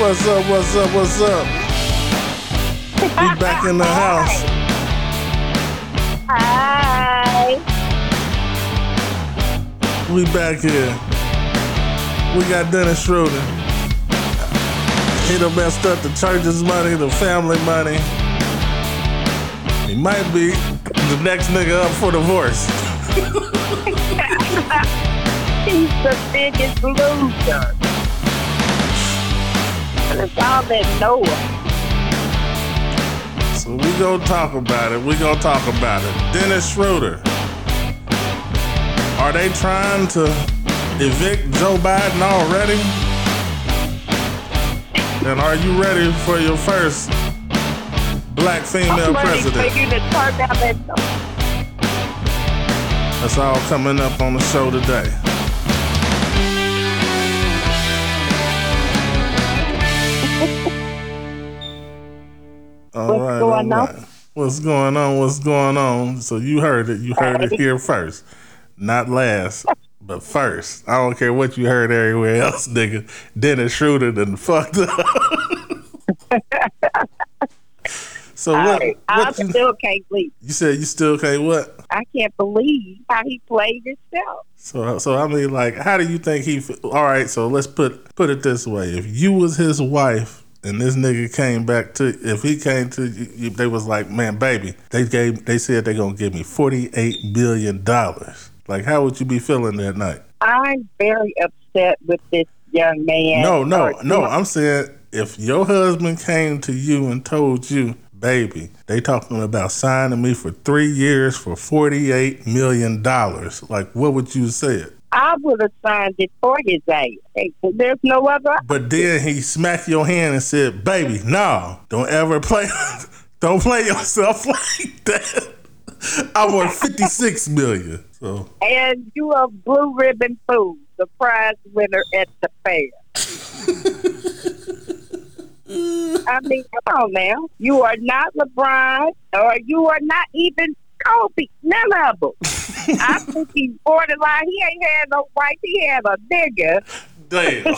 What's up, what's up, what's up? We back in the house. Hi. We back here. We got Dennis Schroeder. He done messed up the church's money, the family money. He might be the next nigga up for divorce. He's the biggest loser. It's all that Noah. So we gonna talk about it. We gonna talk about it. Dennis Schroeder. Are they trying to evict Joe Biden already? And are you ready for your first black female president? I'm ready for you to turn down that door. That's all coming up on the show today. All right. What's going on? So you heard it. You heard it here first. Not last, but first. I don't care what you heard everywhere else, nigga. Dennis Schroeder done fucked up. I still can't believe. You said you still can't what? I can't believe how he played himself. So I mean, like, how do you think he... All right, so let's put it this way. If you was his wife... And this nigga came back to, if he came to you, they was like, man, baby, they said they gonna give me $48 billion. Like, how would you be feeling that night? I'm very upset with this young man. No. I'm saying if your husband came to you and told you, baby, they talking about signing me for 3 years for $48 million. Like, what would you say? I would have signed it for his ass. There's no other. But then he smacked your hand and said, "Baby, no, don't ever play. Don't play yourself like that. I want $56 million." So. And you a blue ribbon fool, the prize winner at the fair. I mean, come on now. You are not LeBron, or you are not even Kobe. None of them. I think he's borderline. He ain't had no wife. He had a nigga. Damn.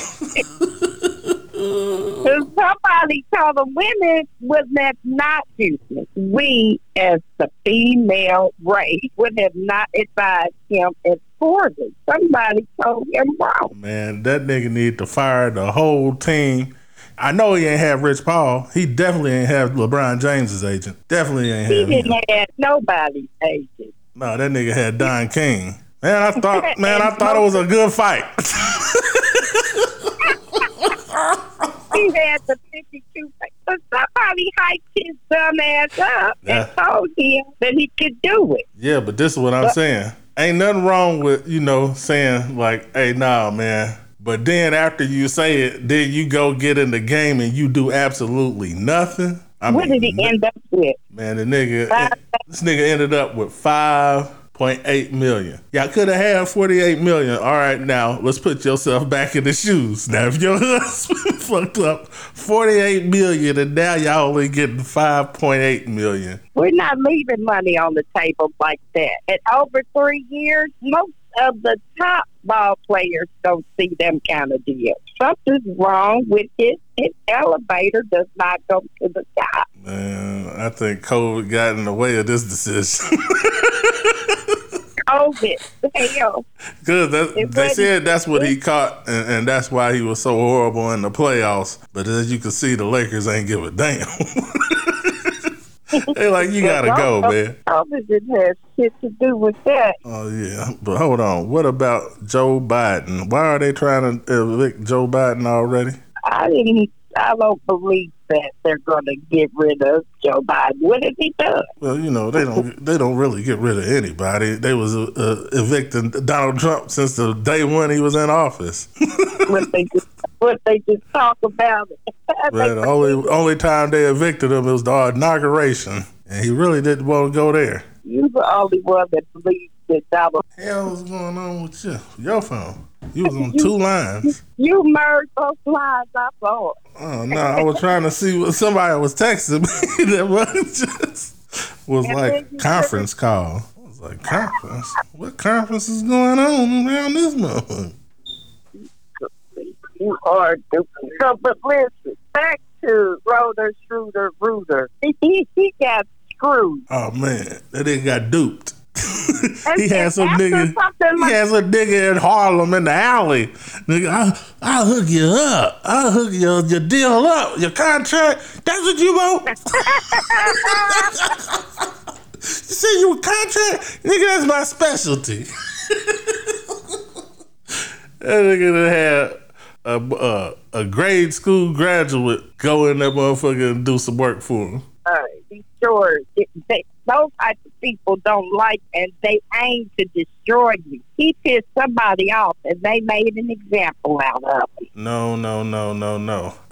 Somebody told the women would have not useless. We, as the female race, would have not advised him as poorly. Somebody told him wrong. Man, that nigga need to fire the whole team. I know he ain't have Rich Paul. He definitely ain't have LeBron James's agent. Definitely ain't have him. He didn't have nobody's agent. No, that nigga had Don King. Man, I thought it was a good fight. He had the 52, but somebody hyped his dumb ass up and told him that he could do it. Yeah, but this is what I'm saying. Ain't nothing wrong with, saying like, hey, nah, man. But then after you say it, then you go get in the game and you do absolutely nothing. What did he end up with? Man, this nigga ended up with $5.8 million. Y'all could have had $48 million. All right, now, let's put yourself back in the shoes. Now, if your husband fucked up $48 million and now y'all only getting $5.8 million. We're not leaving money on the table like that. At over 3 years, most of the top ball players don't see them kind of deals. Something's wrong with it. His elevator does not go to the top. Man, I think COVID got in the way of this decision. COVID, hell. Because they said that's what he caught, and that's why he was so horrible in the playoffs. But as you can see, the Lakers ain't give a damn. They like, you gotta go, man. It has shit to do with that. Oh, yeah. But hold on. What about Joe Biden? Why are they trying to evict Joe Biden already? I don't believe that they're going to get rid of Joe Biden. What has he done? Well, they don't really get rid of anybody. They was evicting Donald Trump since the day one he was in office. What they just talk about it. Well, the only time they evicted him was the inauguration, and he really didn't want to go there. You the only one that believed that Donald. Hell, what's going on with you? Your phone. You was on two lines. You merged both lines, I thought. Oh, no, I was trying to see what somebody was texting me that was like conference call. I was like, conference? What conference is going on around this motherfucker? You are stupid. So, but listen, back to Roder, Schroeder, Rooter. He got screwed. Oh, man. That nigga got duped. He had some nigga. He had some nigga in Harlem in the alley. Nigga, I'll hook you up. I'll hook your deal up. Your contract. That's what you want. You said you a contract, nigga. That's my specialty. That nigga had a grade school graduate go in that motherfucker and do some work for him. All right, be sure. Those types of people don't like, and they aim to destroy you. He pissed somebody off, and they made an example out of him. No.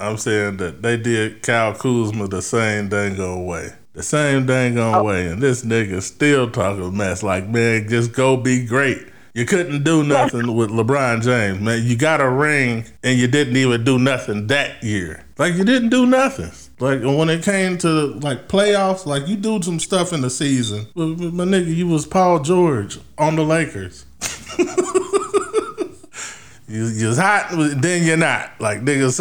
I'm saying that they did Kyle Kuzma the same dang old way. And this nigga still talking mess like, man, just go be great. You couldn't do nothing with LeBron James, man. You got a ring, and you didn't even do nothing that year. Like, you didn't do nothing. Like, when it came to, like, playoffs, like, you do some stuff in the season. My nigga, you was Paul George on the Lakers. You was hot, then you're not. Like, nigga, as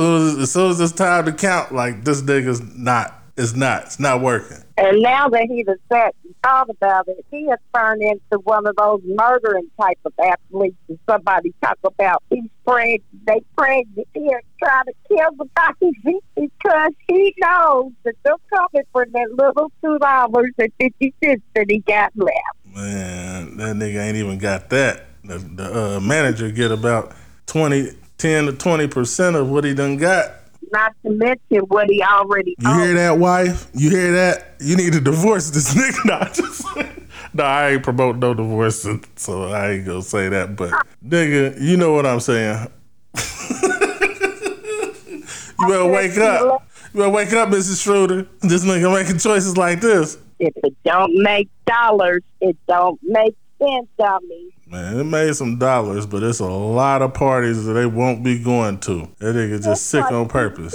soon as it's time to count, like, this nigga's not. It's not working. And now that he has sat and thought about it, he has turned into one of those murdering type of athletes that somebody talk about. He's pregnant. They pregnant. He is trying to kill somebody because he knows that they're coming for that little $2.50 that he got left. Man, that nigga ain't even got that. The manager get about 10 to 20% of what he done got. Not to mention what he already owns. You hear that, wife? You hear that? You need to divorce this nigga. No, I ain't promoting no divorce, so I ain't gonna say that. But nigga, you know what I'm saying. You better wake up, Mrs. Schroeder. This nigga making choices like this. If it don't make dollars, it don't make sense, dummy. Man, it made some dollars, but it's a lot of parties that they won't be going to. That nigga just sick on purpose.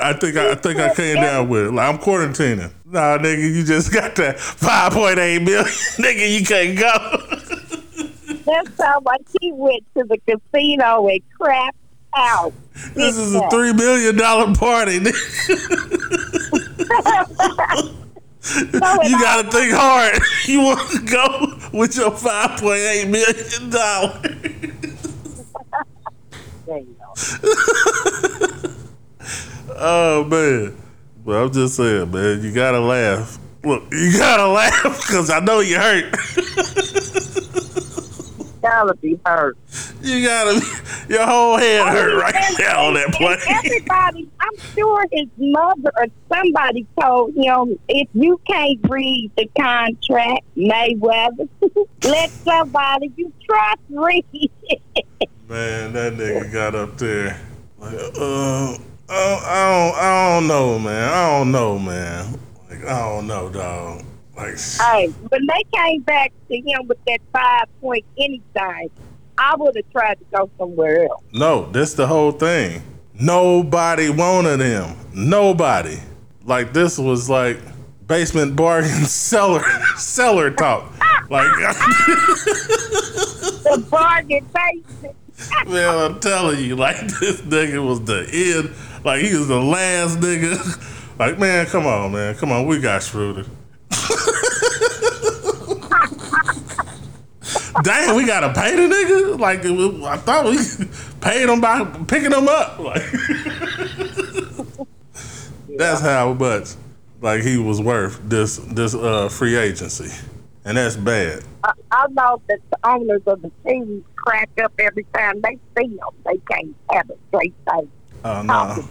I think I came down with it. Like, I'm quarantining. Nah, nigga, you just got that 5.8 million. Nigga, you can't go. That sounds like he went to the casino and crapped out. This is a $3 million party, nigga. You gotta think hard. You want to go with your $5.8 million. Oh man, well, I'm just saying, man, you gotta laugh. Look, you gotta laugh because I know you hurt. You gotta be, your whole head hurt right now on that plane. Everybody, I'm sure his mother or somebody told him, if you can't read the contract, Mayweather, let somebody you trust read it. Man, that nigga got up there like, I don't know, man. Like, I don't know, dog. Like, hey, when they came back to him with that 5 point anything, I would have tried to go somewhere else. No, that's the whole thing. Nobody wanted him. Nobody. Like, this was like basement bargain seller talk. Like the bargain basement. Man, I'm telling you, like, this nigga was the end. Like, he was the last nigga. Like, man, come on, we got Schroeder. Damn, we gotta pay the nigga? Like, I thought we paid him by picking him up. Like, yeah. That's how much, like, he was worth this free agency, and that's bad. I know that the owners of the team crack up every time they see him. They can't have a straight face. No,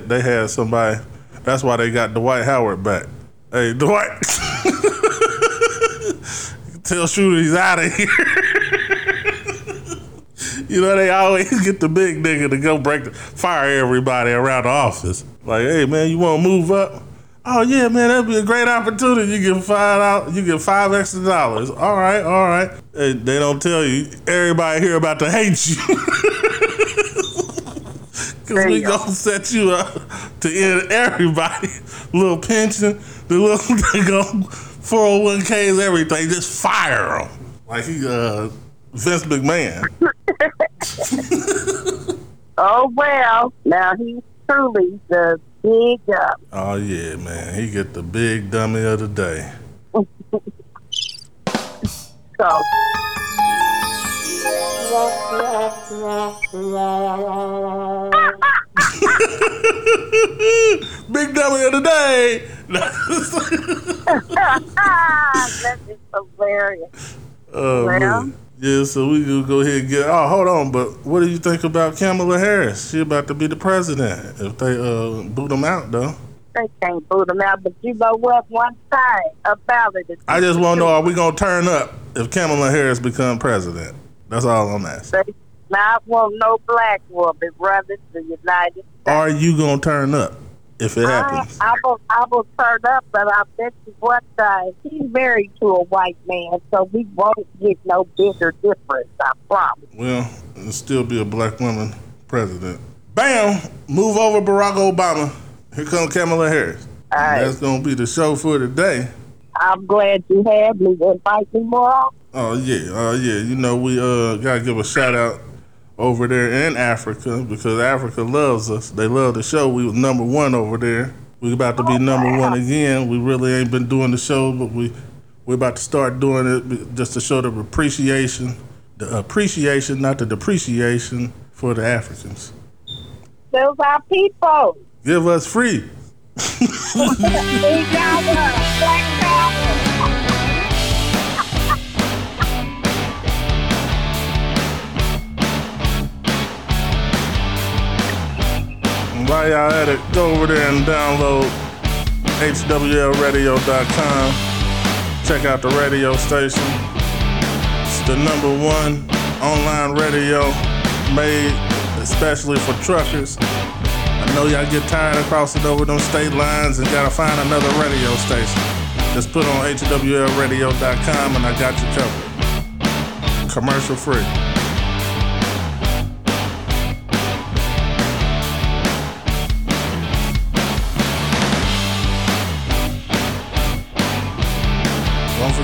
they had somebody. That's why they got Dwight Howard back. Hey, Dwight, tell Schroeder he's out of here. You know, they always get the big nigga to go fire everybody around the office. Like, hey, man, you want to move up? Oh, yeah, man, that'd be a great opportunity. You get $5 extra. All right. Hey, they don't tell you. Everybody here about to hate you. Because we gonna set you up to end everybody. Little pension, they go 401ks, everything. Just fire him like he Vince McMahon. Oh, well, now he's truly the big dummy. Oh, yeah, man. He get the big dummy of the day. So. Big dummy of the day. That is hilarious. Oh, well. Yeah, so we can go ahead and get... Oh, hold on, but what do you think about Kamala Harris? She about to be the president if they boot them out, though. They can't boot them out, but you know what? One thing about it. I just want to know, are we going to turn up if Kamala Harris become president? That's all I'm asking. They not want no black woman running the United States. Are you going to turn up if it happens? I will turn up, but I bet you one thing. He's married to a white man, so we won't get no bigger difference, I promise. Well, it'll still be a black woman president. Bam! Move over Barack Obama. Here comes Kamala Harris. All right. That's going to be the show for today. I'm glad you had me. Invite me more often. Oh, yeah. Oh, yeah. You know, we got to give a shout-out over there in Africa, because Africa loves us. They love the show. We was number one over there. We about to be number one again. We really ain't been doing the show, but we're about to start doing it just to show the appreciation, not the depreciation, for the Africans. Those are people. Give us free. While y'all at it, go over there and download HWLRadio.com. Check out the radio station. It's the number one online radio made especially for truckers. I know y'all get tired of crossing over them state lines and gotta find another radio station. Just put on HWLRadio.com and I got you covered. Commercial free.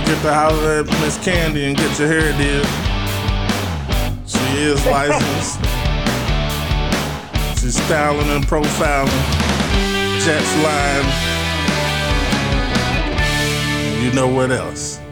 Get the holler at Miss Candy and get your hair did. She is licensed. She's styling and profiling. Jets line. You know what else?